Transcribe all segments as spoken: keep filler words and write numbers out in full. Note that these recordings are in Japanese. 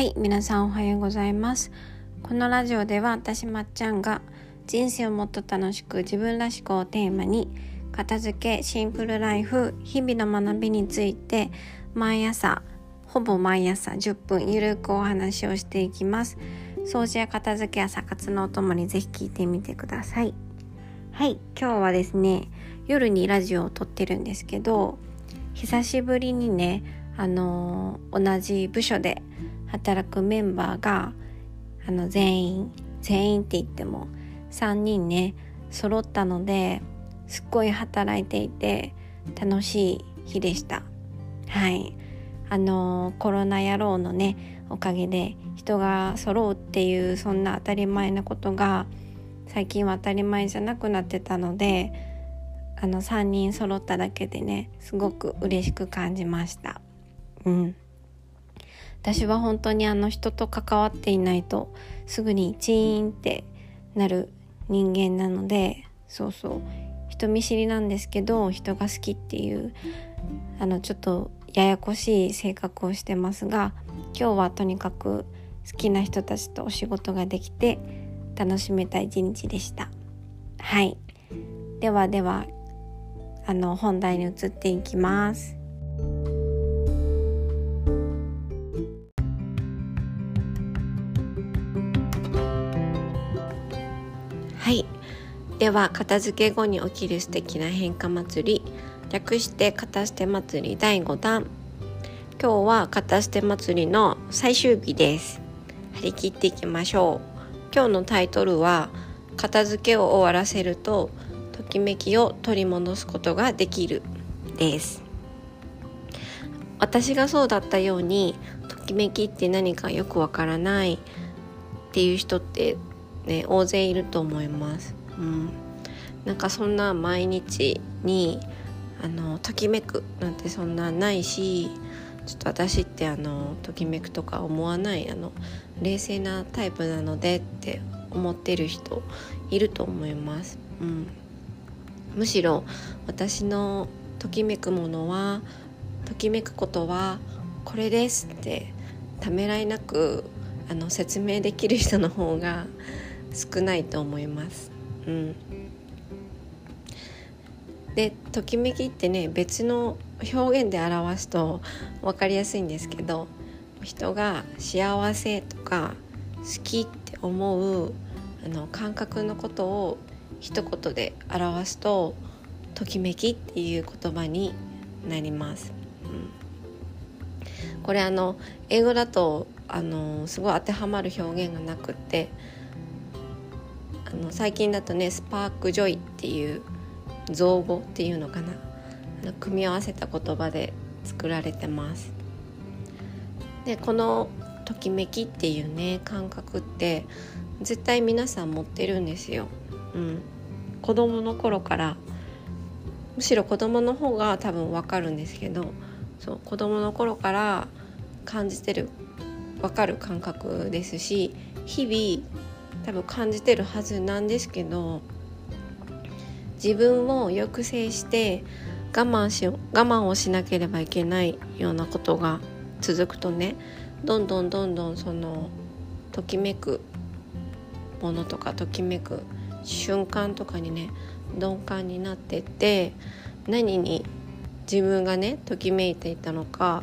はい、皆さんおはようございます。このラジオでは私まっちゃんが人生をもっと楽しく自分らしくをテーマに片付け、シンプルライフ、日々の学びについて毎朝、ほぼ毎朝じゅっぷんゆるくお話をしていきます。掃除や片付けや朝活のお供にぜひ聞いてみてください。はい、今日はですね、夜にラジオを撮ってるんですけど、久しぶりにね、あのー、同じ部署で働くメンバーがあの全員全員って言ってもさんにんね揃ったので、すっごい働いていて楽しい日でした。はい、あのコロナ野郎のねおかげで人が揃うっていう、そんな当たり前なことが最近は当たり前じゃなくなってたので、あのさんにん揃っただけでねすごく嬉しく感じました。うん私は本当にあの人と関わっていないとすぐにチーンってなる人間なので、そうそう人見知りなんですけど人が好きっていうあのちょっとややこしい性格をしてますが、今日はとにかく好きな人たちとお仕事ができて楽しめた一日でした。はい、ではではあの本題に移っていきます。はい、では片付け後に起きる素敵な変化祭り、略して片捨て祭りだいごだん。今日は片捨て祭りの最終日です。張り切っていきましょう。今日のタイトルは片付けを終わらせるとときめきを取り戻すことができるです。私がそうだったようにときめきって何かよくわからないっていう人ってね、大勢いると思います。うん、なんかそんな毎日にあのときめくなんてそんなないし、ちょっと私ってあのときめくとか思わないあの冷静なタイプなのでって思ってる人いると思います。うん、むしろ私のときめくものはときめくことはこれですってためらいなくあの説明できる人の方が少ないと思います。うん、でときめきってね別の表現で表すと分かりやすいんですけど、人が幸せとか好きって思うあの感覚のことを一言で表すとときめきっていう言葉になります。うん、これあの英語だとあのすごい当てはまる表現がなくって、あの最近だとねスパークジョイっていう造語っていうのかな、あの組み合わせた言葉で作られてます。でこのときめきっていうね感覚って絶対皆さん持ってるんですよ。うん、子供の頃から、むしろ子供の方が多分わかるんですけど、そう子供の頃から感じてる分かる感覚ですし、日々多分感じてるはずなんですけど、自分を抑制して我慢し、我慢をしなければいけないようなことが続くとね、どんどんどんどんそのときめくものとかときめく瞬間とかにね鈍感になってって、何に自分がねときめいていたのか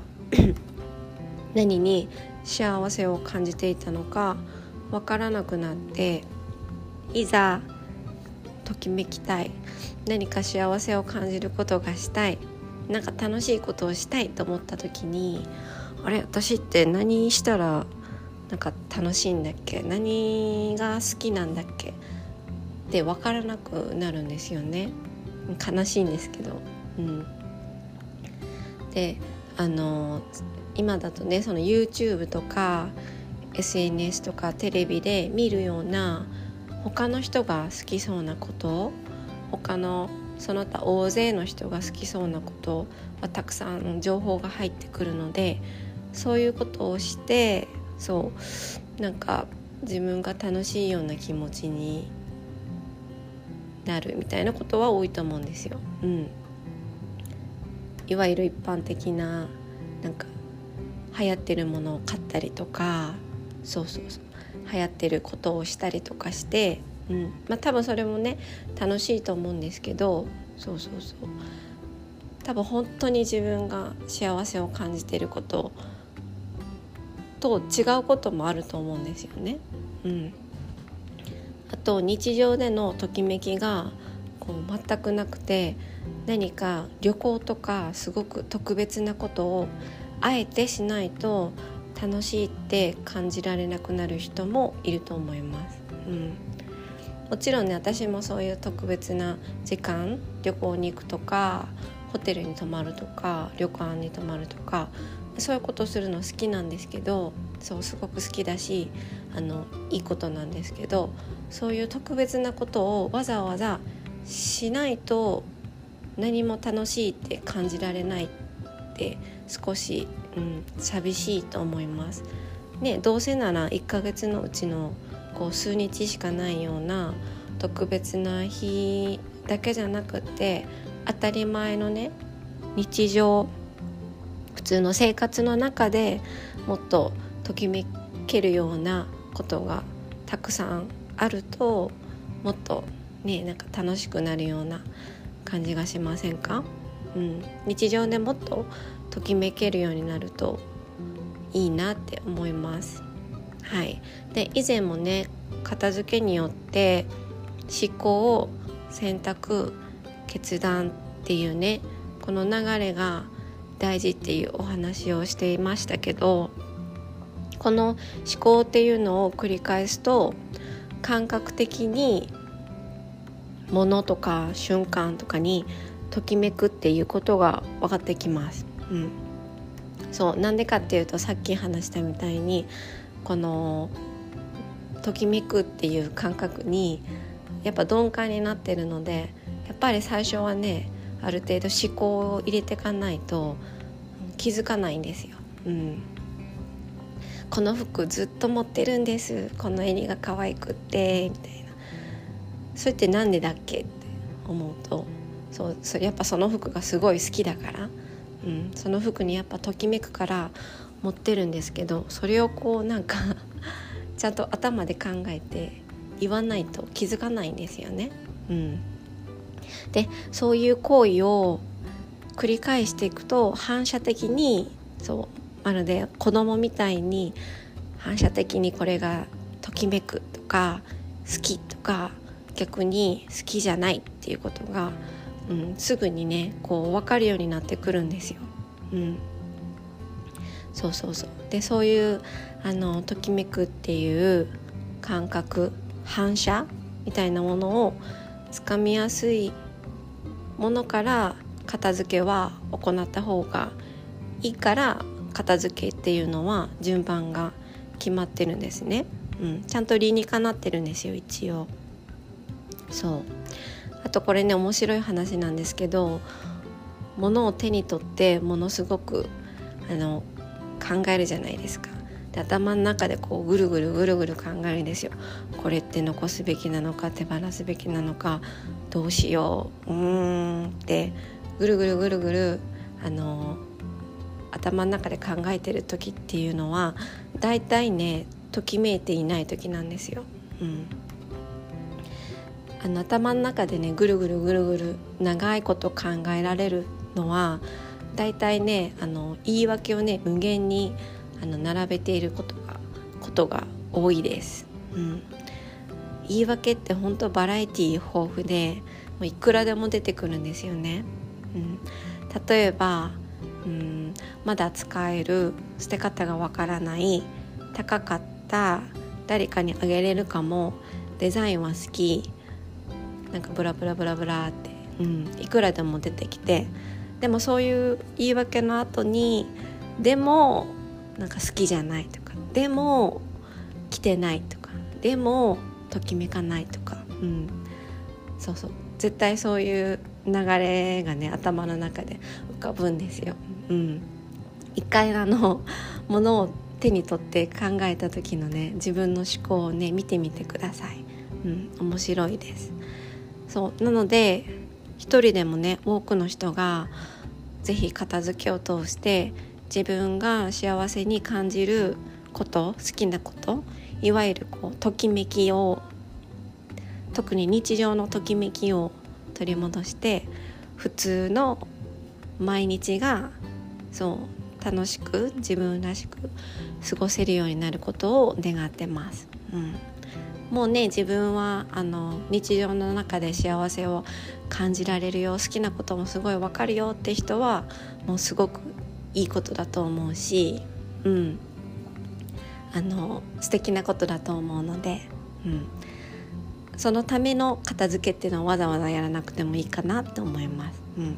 何に幸せを感じていたのか分からなくなって、いざときめきたい、何か幸せを感じることがしたい、なんか楽しいことをしたいと思った時に、あれ私って何したらなんか楽しいんだっけ、何が好きなんだっけって分からなくなるんですよね。悲しいんですけど、うん、であの今だとねその YouTube とか エスエヌエス とかテレビで見るような他の人が好きそうなこと、他のその他大勢の人が好きそうなことはたくさん情報が入ってくるので、そういうことをしてそうなんか自分が楽しいような気持ちになるみたいなことは多いと思うんですよ。うん、いわゆる一般的ななんか流行ってるものを買ったりとか、そうそうそう流行ってることをしたりとかして、うん、まあ多分それもね楽しいと思うんですけど、そうそうそう多分本当に自分が幸せを感じてることと違うこともあると思うんですよね、うん、あと日常でのときめきがこう全くなくて、何か旅行とかすごく特別なことをあえてしないと楽しいって感じられなくなる人もいると思います、うん、もちろんね私もそういう特別な時間、旅行に行くとかホテルに泊まるとか旅館に泊まるとかそういうことするの好きなんですけど、そうすごく好きだしあのいいことなんですけど、そういう特別なことをわざわざしないと何も楽しいって感じられないって少し、うん、寂しいと思います、ね、どうせならいっかげつのうちのこう数日しかないような特別な日だけじゃなくて、当たり前のね日常普通の生活の中でもっとときめけるようなことがたくさんあるともっとねなんか楽しくなるような感じがしませんか、うん、日常でもっとときめけるようになるといいなって思います、はい、で以前もね片付けによって思考、選択、決断っていうねこの流れが大事っていうお話をしていましたけど、この思考っていうのを繰り返すと感覚的に物とか瞬間とかにときめくっていうことが分かってきます、うん、そうなんでかっていうと、さっき話したみたいにこのときめくっていう感覚にやっぱ鈍感になってるので、やっぱり最初はねある程度思考を入れていかないと気づかないんですよ、うん、この服ずっと持ってるんです、この襟が可愛くってみたいな、それってなんでだっけって思うと、そうそやっぱその服がすごい好きだから、うん、その服にやっぱときめくから持ってるんですけど、それをこうなんかちゃんと頭で考えて言わないと気づかないんですよね、うんでそういう行為を繰り返していくと反射的に、そうまるで子供みたいに反射的にこれがときめくとか好きとか逆に好きじゃないっていうことが、うん、すぐにねこう分かるようになってくるんですよ、うん、そうそうそうでそういうあのときめくっていう感覚、反射みたいなものをつかみやすいものから片付けは行った方がいいから、片付けっていうのは順番が決まってるんですね、うん、ちゃんと理にかなってるんですよ一応。そうあとこれね面白い話なんですけど、物を手に取ってものすごくあの考えるじゃないですか。頭の中でこうぐるぐるぐるぐる考えるんですよ。これって残すべきなのか手放すべきなのかどうしよううーんってぐるぐるぐるぐるあの頭の中で考えてる時っていうのはだいたいねときめいていない時なんですよ、うん、あの頭の中でねぐるぐるぐるぐる長いこと考えられるのはだいたいねあの言い訳をね無限にあの並べていることが、ことが多いです、うん、言い訳って本当バラエティ豊富でもういくらでも出てくるんですよね、うん、例えば、うん、まだ使える、捨て方がわからない、高かった、誰かにあげれるかも、デザインは好き、なんかブラブラブラブラって、うん、いくらでも出てきて、でもそういう言い訳の後にでもなんか好きじゃないとか、でも着てないとか、でもときめかないとか、うん、そうそう絶対そういう流れがね頭の中で浮かぶんですよ、うん、一回あのものを手に取って考えた時のね自分の思考をね見てみてください、うん、面白いです。そうなので一人でもね多くの人がぜひ片付けを通して自分が幸せに感じること、好きなこと、いわゆるこうときめきを、特に日常のときめきを取り戻して、普通の毎日がそう楽しく自分らしく過ごせるようになることを願ってます。うん、もうね、自分はあの日常の中で幸せを感じられるよ、好きなこともすごいわかるよって人はもうすごくいいことだと思うし、うん、あの素敵なことだと思うので、うん、そのための片付けっていうのはわざわざやらなくてもいいかなって思います、うん、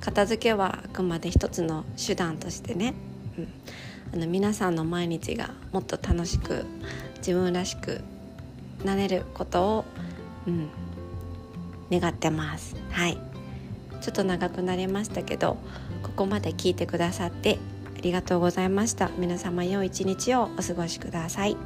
片付けはあくまで一つの手段としてね、うん、あの皆さんの毎日がもっと楽しく自分らしくなれることを、うん、願ってます。はい、ちょっと長くなりましたけど、ここまで聞いてくださってありがとうございました。皆様良い一日をお過ごしください。